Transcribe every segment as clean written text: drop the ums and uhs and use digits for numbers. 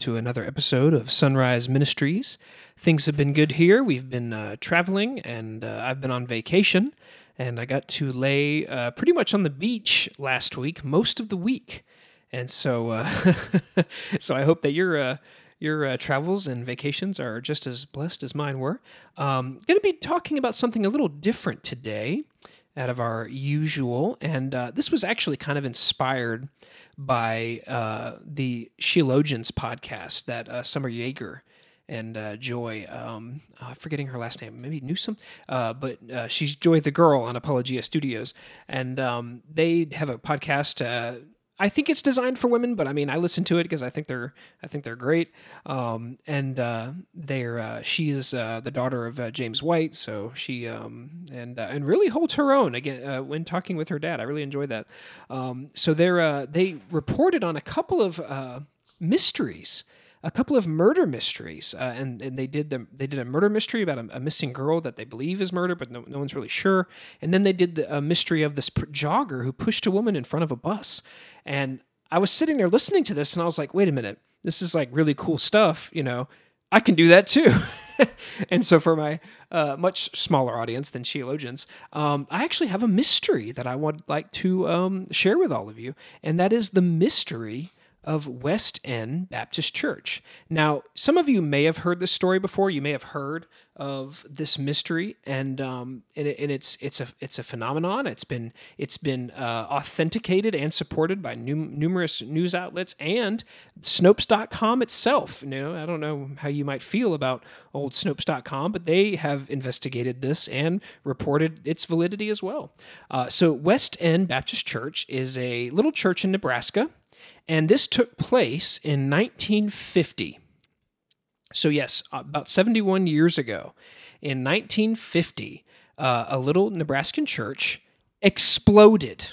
welcome to another episode of Sunrise Ministries. Things have been good here. We've been traveling, and I've been on vacation, and I got to lay pretty much on the beach last week, most of the week. And so, so I hope that your travels and vacations are just as blessed as mine were. Going to be talking about something a little different today out of our usual, and this was actually kind of inspired by the Sheologians podcast that Summer Jaeger and Joy, forgetting her last name, maybe Newsom, but she's Joy the Girl on Apologia Studios, and they have a podcast. I think it's designed for women, but I mean, I listen to it because I think they're great. She's the daughter of James White, so she and really holds her own again when talking with her dad. I really enjoyed that. So they reported on a couple of mysteries. A couple of murder mysteries, and they did a murder mystery about a missing girl that they believe is murder, but no one's really sure. And then they did a mystery of this jogger who pushed a woman in front of a bus. And I was sitting there listening to this, and I was like, "Wait a minute, this is like really cool stuff, you know." I can do that too. And so for my much smaller audience than Sheologians, I actually have a mystery that I would like to share with all of you, and that is the mystery of West End Baptist Church. Now, some of you may have heard this story before. You may have heard of this mystery, and it's a phenomenon. It's been authenticated and supported by numerous news outlets and Snopes.com itself. You know, I don't know how you might feel about old Snopes.com, but they have investigated this and reported its validity as well. So West End Baptist Church is a little church in Nebraska. And this took place in 1950. So yes, about 71 years ago, in 1950, a little Nebraskan church exploded.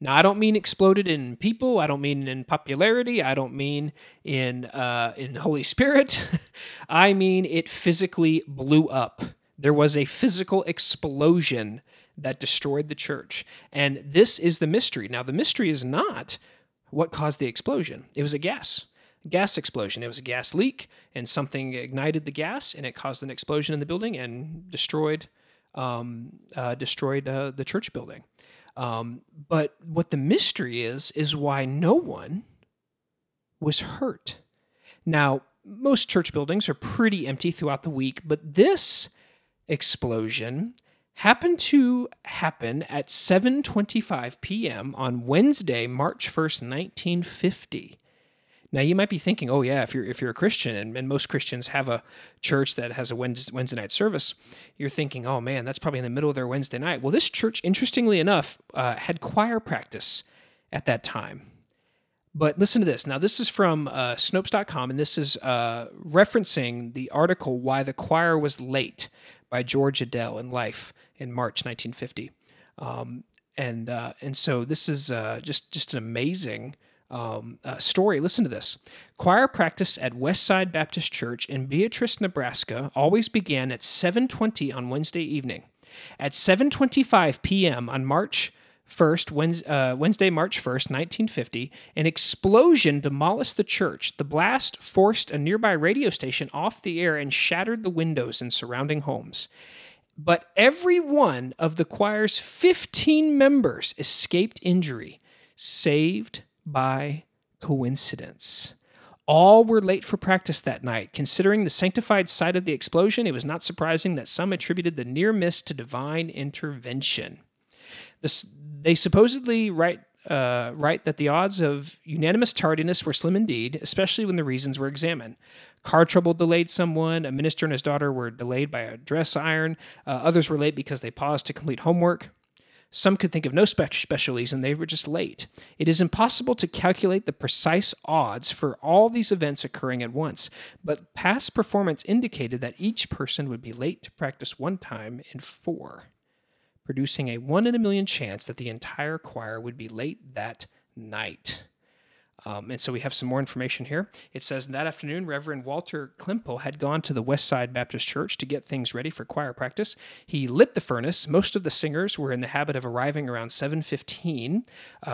Now, I don't mean exploded in people. I don't mean in popularity. I don't mean in Holy Spirit. I mean it physically blew up. There was a physical explosion that destroyed the church. And this is the mystery. Now, the mystery is not what caused the explosion. It was a gas explosion. It was a gas leak, and something ignited the gas, and it caused an explosion in the building and destroyed the church building. But what the mystery is why no one was hurt. Now, most church buildings are pretty empty throughout the week, but this explosion happened to happen at 7:25 p.m. on Wednesday, March 1st, 1950. Now, you might be thinking, oh yeah, if you're a Christian, and most Christians have a church that has a Wednesday night service, you're thinking, oh man, that's probably in the middle of their Wednesday night. Well, this church, interestingly enough, had choir practice at that time. But listen to this. Now, this is from Snopes.com, and this is referencing the article, Why the Choir Was Late, by George Adele in Life in March 1950. And so this is just an amazing story. Listen to this. Choir practice at Westside Baptist Church in Beatrice, Nebraska, always began at 7:20 on Wednesday evening. At 7:25 p.m. on Wednesday, March 1st, 1950, an explosion demolished the church. The blast forced a nearby radio station off the air and shattered the windows in surrounding homes. But every one of the choir's 15 members escaped injury, saved by coincidence. All were late for practice that night. Considering the sanctified site of the explosion, it was not surprising that some attributed the near miss to divine intervention. They supposedly write that the odds of unanimous tardiness were slim indeed, especially when the reasons were examined. Car trouble delayed someone. A minister and his daughter were delayed by a dress iron. Others were late because they paused to complete homework. Some could think of no specialties, and they were just late. It is impossible to calculate the precise odds for all these events occurring at once, but past performance indicated that each person would be late to practice one time in four, producing a 1 in a million chance that the entire choir would be late that night. And so we have some more information here. It says, that afternoon, Reverend Walter Klimpel had gone to the Westside Baptist Church to get things ready for choir practice. He lit the furnace. Most of the singers were in the habit of arriving around 7:15,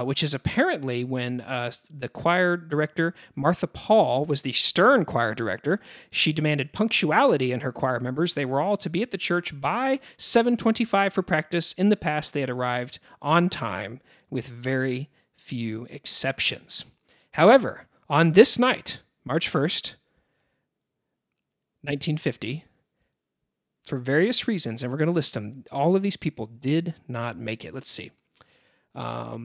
which is apparently when the choir director, Martha Paul, was the stern choir director. She demanded punctuality in her choir members. They were all to be at the church by 7:25 for practice. In the past, they had arrived on time with very few exceptions. However, on this night, March 1st, 1950, for various reasons, and we're going to list them, all of these people did not make it. Let's see. All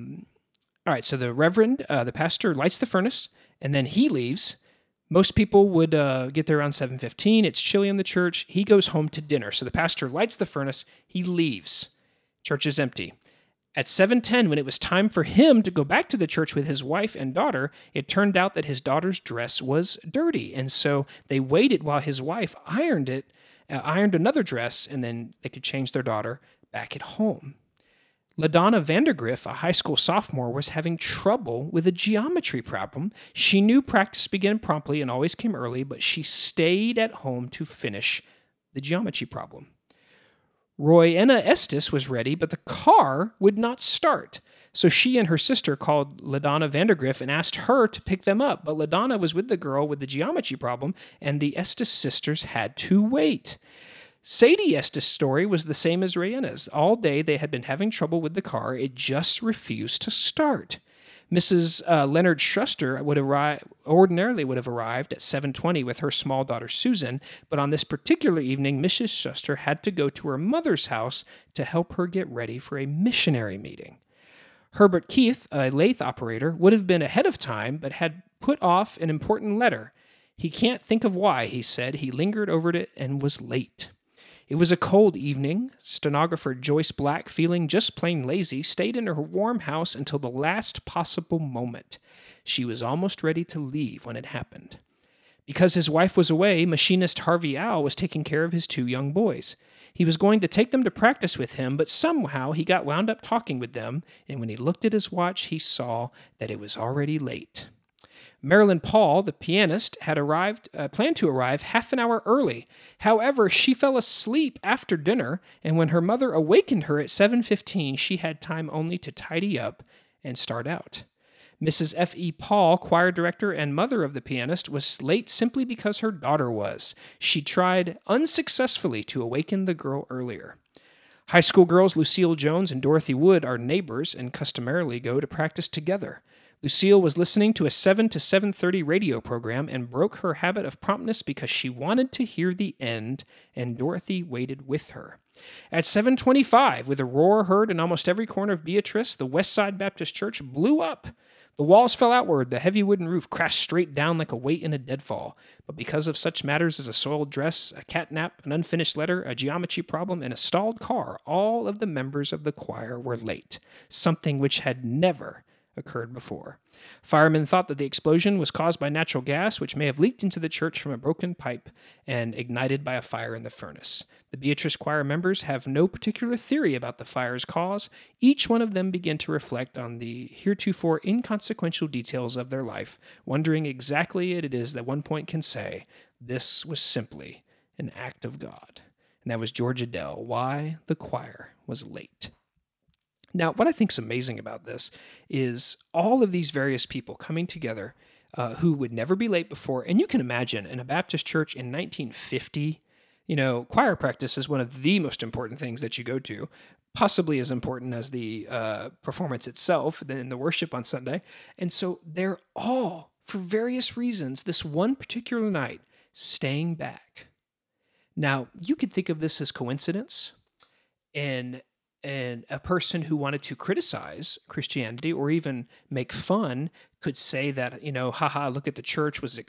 right, so the reverend, the pastor, lights the furnace, and then he leaves. Most people would get there around 7:15. It's chilly in the church. He goes home to dinner. So the pastor lights the furnace. He leaves. Church is empty. At 7:10, when it was time for him to go back to the church with his wife and daughter, it turned out that his daughter's dress was dirty, and so they waited while his wife ironed it, ironed another dress, and then they could change their daughter back at home. LaDonna Vandergriff, a high school sophomore, was having trouble with a geometry problem. She knew practice began promptly and always came early, but she stayed at home to finish the geometry problem. Royenna Estes was ready, but the car would not start. So she and her sister called LaDonna Vandergriff and asked her to pick them up. But LaDonna was with the girl with the geometry problem, and the Estes sisters had to wait. Sadie Estes' story was the same as Royenna's. All day they had been having trouble with the car. It just refused to start. Mrs. Leonard Schuster would have arrived at 7:20 with her small daughter Susan, but on this particular evening, Mrs. Schuster had to go to her mother's house to help her get ready for a missionary meeting. Herbert Keith, a lathe operator, would have been ahead of time, but had put off an important letter. He can't think of why, he said. He lingered over it and was late. It was a cold evening. Stenographer Joyce Black, feeling just plain lazy, stayed in her warm house until the last possible moment. She was almost ready to leave when it happened. Because his wife was away, machinist Harvey Owl was taking care of his two young boys. He was going to take them to practice with him, but somehow he got wound up talking with them, and when he looked at his watch, he saw that it was already late. Marilyn Paul, the pianist, had planned to arrive half an hour early. However, she fell asleep after dinner, and when her mother awakened her at 7:15, she had time only to tidy up and start out. Mrs. F.E. Paul, choir director and mother of the pianist, was late simply because her daughter was. She tried unsuccessfully to awaken the girl earlier. High school girls Lucille Jones and Dorothy Wood are neighbors and customarily go to practice together. Lucille was listening to a 7 to 7:30 radio program and broke her habit of promptness because she wanted to hear the end, and Dorothy waited with her. At 7:25, with a roar heard in almost every corner of Beatrice, the Westside Baptist Church blew up. The walls fell outward, the heavy wooden roof crashed straight down like a weight in a deadfall. But because of such matters as a soiled dress, a catnap, an unfinished letter, a geometry problem, and a stalled car, all of the members of the choir were late, something which had never occurred before. Firemen thought that the explosion was caused by natural gas, which may have leaked into the church from a broken pipe and ignited by a fire in the furnace. The Beatrice choir members have no particular theory about the fire's cause. Each one of them began to reflect on the heretofore inconsequential details of their life, wondering exactly what it is that one point can say, this was simply an act of God. And that was George Adele, why the choir was late. Now, what I think is amazing about this is all of these various people coming together who would never be late before. And you can imagine in a Baptist church in 1950, choir practice is one of the most important things that you go to, possibly as important as the performance itself in the worship on Sunday. And so they're all, for various reasons, this one particular night, staying back. Now, you could think of this as coincidence, and a person who wanted to criticize Christianity or even make fun could say that, haha, look at the church was,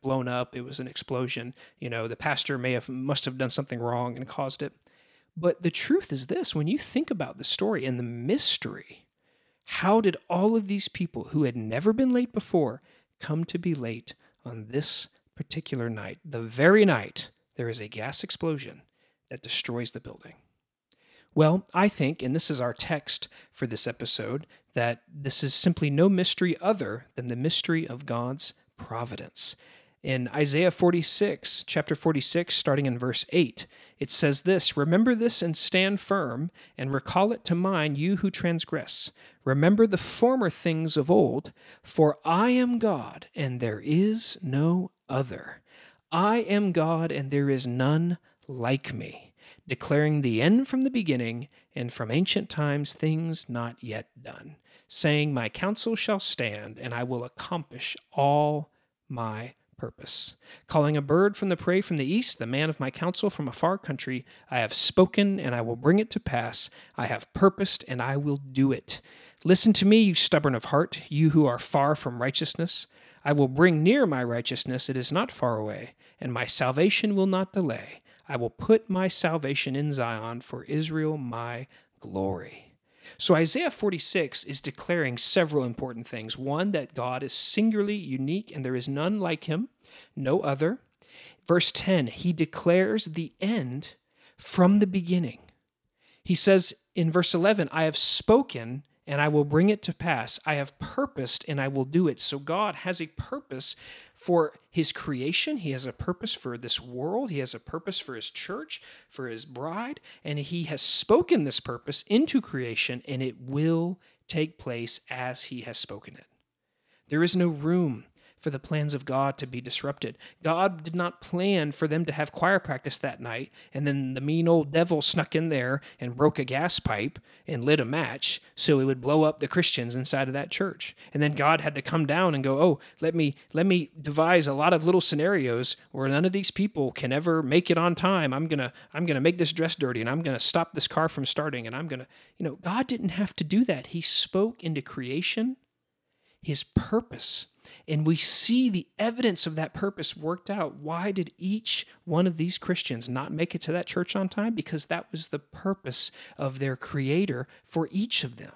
blown up. It was an explosion. The pastor must have done something wrong and caused it. But the truth is this, when you think about the story and the mystery, how did all of these people who had never been late before come to be late on this particular night? The very night there is a gas explosion that destroys the building. Well, I think, and this is our text for this episode, that this is simply no mystery other than the mystery of God's providence. In Isaiah 46, chapter 46, starting in verse 8, it says this, "Remember this and stand firm, and recall it to mind, you who transgress. Remember the former things of old, for I am God, and there is no other. I am God, and there is none like me, declaring the end from the beginning, and from ancient times things not yet done, saying, My counsel shall stand, and I will accomplish all my purpose. Calling a bird from the prey from the east, the man of my counsel from a far country, I have spoken, and I will bring it to pass. I have purposed, and I will do it. Listen to me, you stubborn of heart, you who are far from righteousness. I will bring near my righteousness, it is not far away, and my salvation will not delay. I will put my salvation in Zion, for Israel my glory." So Isaiah 46 is declaring several important things. One, that God is singularly unique and there is none like him, no other. Verse 10, he declares the end from the beginning. He says in verse 11, I have spoken and I will bring it to pass. I have purposed and I will do it. So God has a purpose for his creation. He has a purpose for this world. He has a purpose for his church, for his bride. And he has spoken this purpose into creation, and it will take place as he has spoken it. There is no room for the plans of God to be disrupted. God did not plan for them to have choir practice that night, and then the mean old devil snuck in there and broke a gas pipe and lit a match so it would blow up the Christians inside of that church. And then God had to come down and go, oh, let me devise a lot of little scenarios where none of these people can ever make it on time. I'm gonna make this dress dirty, and I'm gonna stop this car from starting, and God didn't have to do that. He spoke into creation his purpose. And we see the evidence of that purpose worked out. Why did each one of these Christians not make it to that church on time? Because that was the purpose of their Creator for each of them.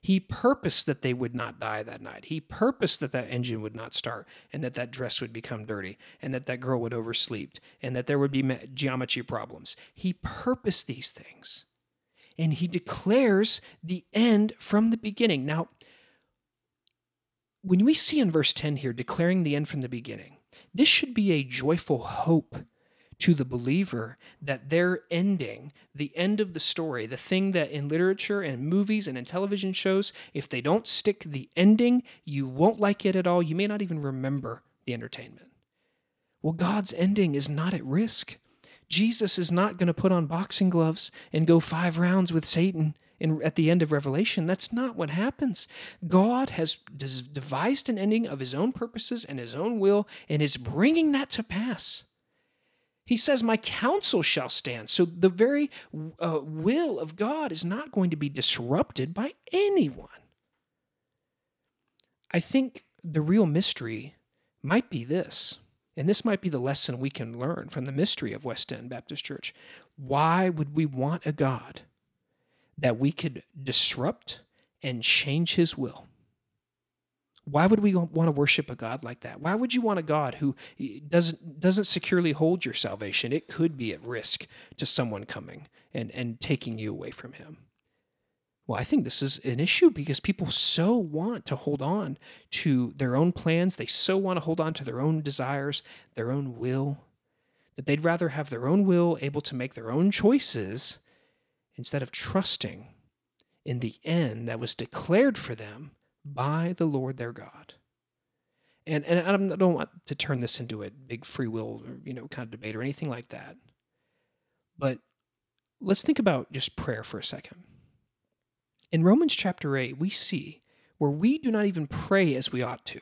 He purposed that they would not die that night. He purposed that that engine would not start, and that that dress would become dirty, and that that girl would oversleep, and that there would be geometry problems. He purposed these things. And he declares the end from the beginning. Now, when we see in verse 10 here, declaring the end from the beginning, this should be a joyful hope to the believer that their ending, the end of the story, the thing that in literature and movies and in television shows, if they don't stick the ending, you won't like it at all. You may not even remember the entertainment. Well, God's ending is not at risk. Jesus is not going to put on boxing gloves and go 5 rounds with Satan at the end of Revelation. That's not what happens. God has devised an ending of his own purposes and his own will, and is bringing that to pass. He says, my counsel shall stand. So the very will of God is not going to be disrupted by anyone. I think the real mystery might be this, and this might be the lesson we can learn from the mystery of West End Baptist Church. Why would we want a God that we could disrupt and change his will? Why would we want to worship a God like that? Why would you want a God who doesn't securely hold your salvation? It could be at risk to someone coming and taking you away from him. Well, I think this is an issue because people so want to hold on to their own plans. They so want to hold on to their own desires, their own will, that they'd rather have their own will, able to make their own choices, instead of trusting in the end that was declared for them by the Lord their God. And I don't want to turn this into a big free will or, kind of debate or anything like that. But let's think about just prayer for a second. In Romans chapter 8, we see where we do not even pray as we ought to,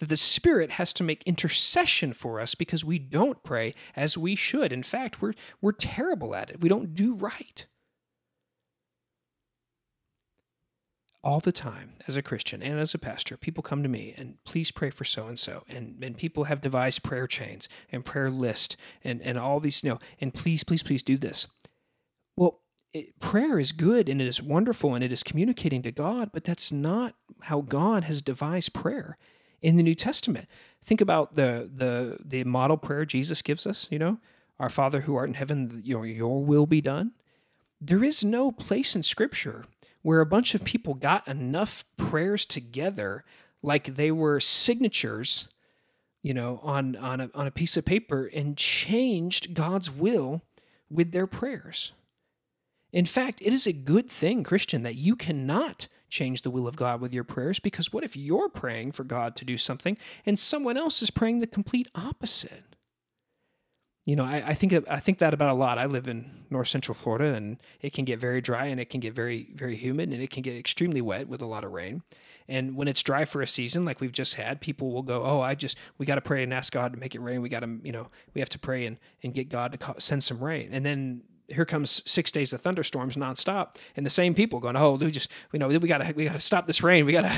that the Spirit has to make intercession for us because we don't pray as we should. In fact, we're terrible at it. We don't do right. All the time, as a Christian and as a pastor, people come to me and please pray for so-and-so. And people have devised prayer chains and prayer lists and all these, and please do this. Well, prayer is good and it is wonderful and it is communicating to God, but that's not how God has devised prayer in the New Testament. Think about the model prayer Jesus gives us, Our Father who art in heaven, your will be done. there is no place in Scripture where a bunch of people got enough prayers together like they were signatures, you know, on a piece of paper and changed God's will with their prayers. In fact, it is a good thing, Christian, that you cannot change the will of God with your prayers, because what if you're praying for God to do something and someone else is praying the complete opposite? You know, I think that about a lot. I live in north central Florida, and it can get very dry, and it can get very, very humid, and it can get extremely wet with a lot of rain. And when it's dry for a season, like we've just had, people will go, oh, we got to pray and ask God to make it rain. We have to pray and get God to send some rain. And then here comes 6 days of thunderstorms nonstop, and the same people going, oh, we got to stop this rain. We got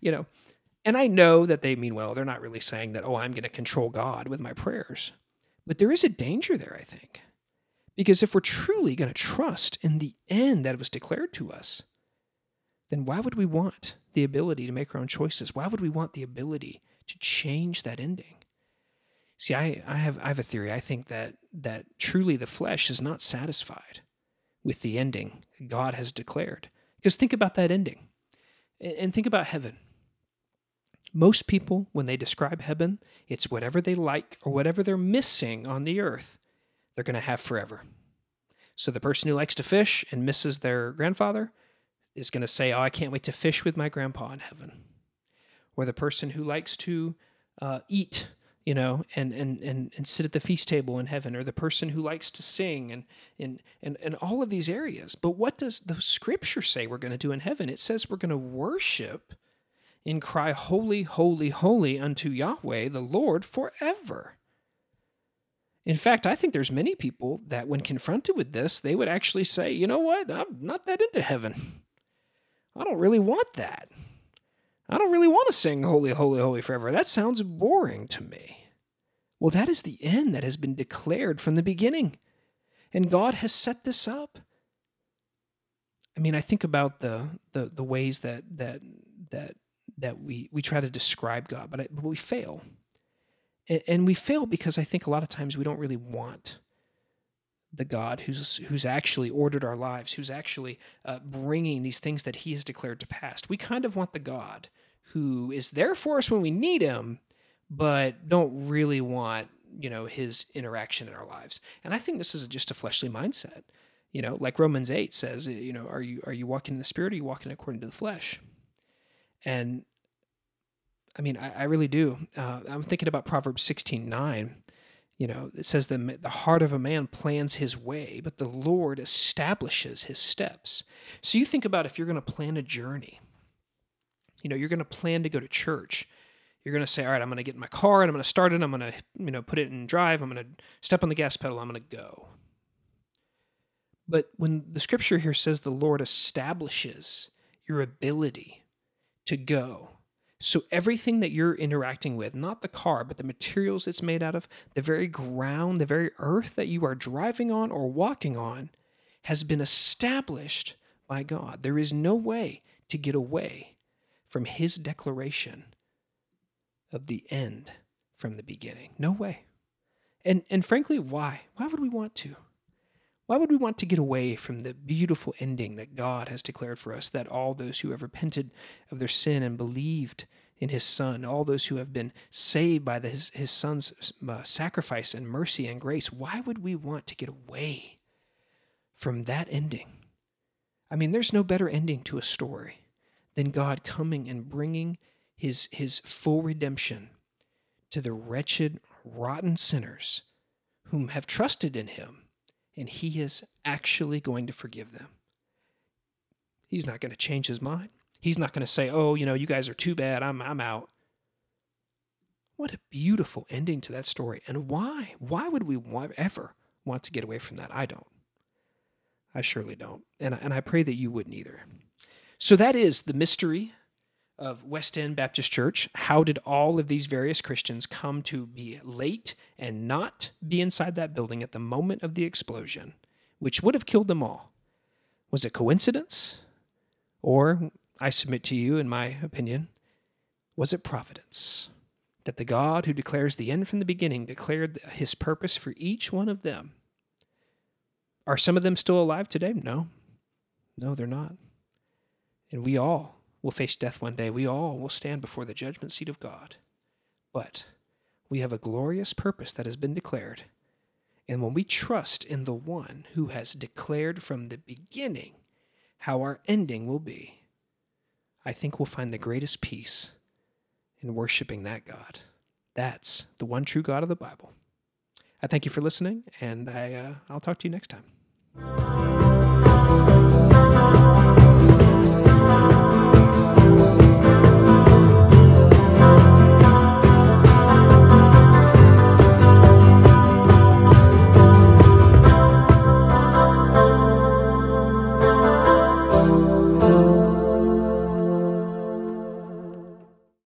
to, and I know that they mean well. They're not really saying that, oh, I'm going to control God with my prayers. But there is a danger there, I think, because if we're truly going to trust in the end that was declared to us, then why would we want the ability to make our own choices? Why would we want the ability to change that ending? See, I have a theory. I think that truly the flesh is not satisfied with the ending God has declared. Because think about that ending, and think about heaven. Most people, when they describe heaven, it's whatever they like or whatever they're missing on the earth, they're going to have forever. So the person who likes to fish and misses their grandfather is going to say, oh, I can't wait to fish with my grandpa in heaven. Or the person who likes to eat, and sit at the feast table in heaven, or the person who likes to sing and all of these areas. But what does the Scripture say we're going to do in heaven? It says we're going to worship and cry, holy, holy, holy unto Yahweh, the Lord, forever. In fact, I think there's many people that when confronted with this, they would actually say, you know what, I'm not that into heaven. I don't really want that. I don't really want to sing holy, holy, holy forever. That sounds boring to me. Well, that is the end that has been declared from the beginning. And God has set this up. I mean, I think about the ways that we try to describe God, but we fail. And we fail because I think a lot of times we don't really want the God who's actually ordered our lives, who's actually bringing these things that he has declared to pass. We kind of want the God who is there for us when we need him, but don't really want, his interaction in our lives. And I think this is just a fleshly mindset. Like Romans 8 says, are you walking in the Spirit, or are you walking according to the flesh? And I mean, I really do. I'm thinking about Proverbs 16:9. It says the heart of a man plans his way, but the Lord establishes his steps. So you think about if you're going to plan a journey. You're going to plan to go to church. You're going to say, all right, I'm going to get in my car and I'm going to start it. I'm going to, put it in drive. I'm going to step on the gas pedal. I'm going to go. But when the Scripture here says the Lord establishes your ability to go. So everything that you're interacting with, not the car, but the materials it's made out of, the very ground, the very earth that you are driving on or walking on, has been established by God. There is no way to get away from his declaration of the end from the beginning. No way. And frankly, why? Why would we want to? Why would we want to get away from the beautiful ending that God has declared for us, that all those who have repented of their sin and believed in his Son, all those who have been saved by his Son's sacrifice and mercy and grace, why would we want to get away from that ending? I mean, there's no better ending to a story than God coming and bringing his full redemption to the wretched, rotten sinners whom have trusted in him. And he is actually going to forgive them. He's not going to change his mind. He's not going to say, oh, you guys are too bad, I'm out. What a beautiful ending to that story. And why? Why would we ever want to get away from that? I don't. I surely don't. And I pray that you wouldn't either. So that is the mystery of West End Baptist Church. How did all of these various Christians come to be late and not be inside that building at the moment of the explosion, which would have killed them all? Was it coincidence? Or, I submit to you, in my opinion, was it providence? That the God who declares the end from the beginning declared his purpose for each one of them Are some of them still alive today? No, they're not. And we all will face death one day. We all will stand before the judgment seat of God. But we have a glorious purpose that has been declared. And when we trust in the one who has declared from the beginning how our ending will be, I think we'll find the greatest peace in worshiping that God. That's the one true God of the Bible. I thank you for listening, and I'll talk to you next time.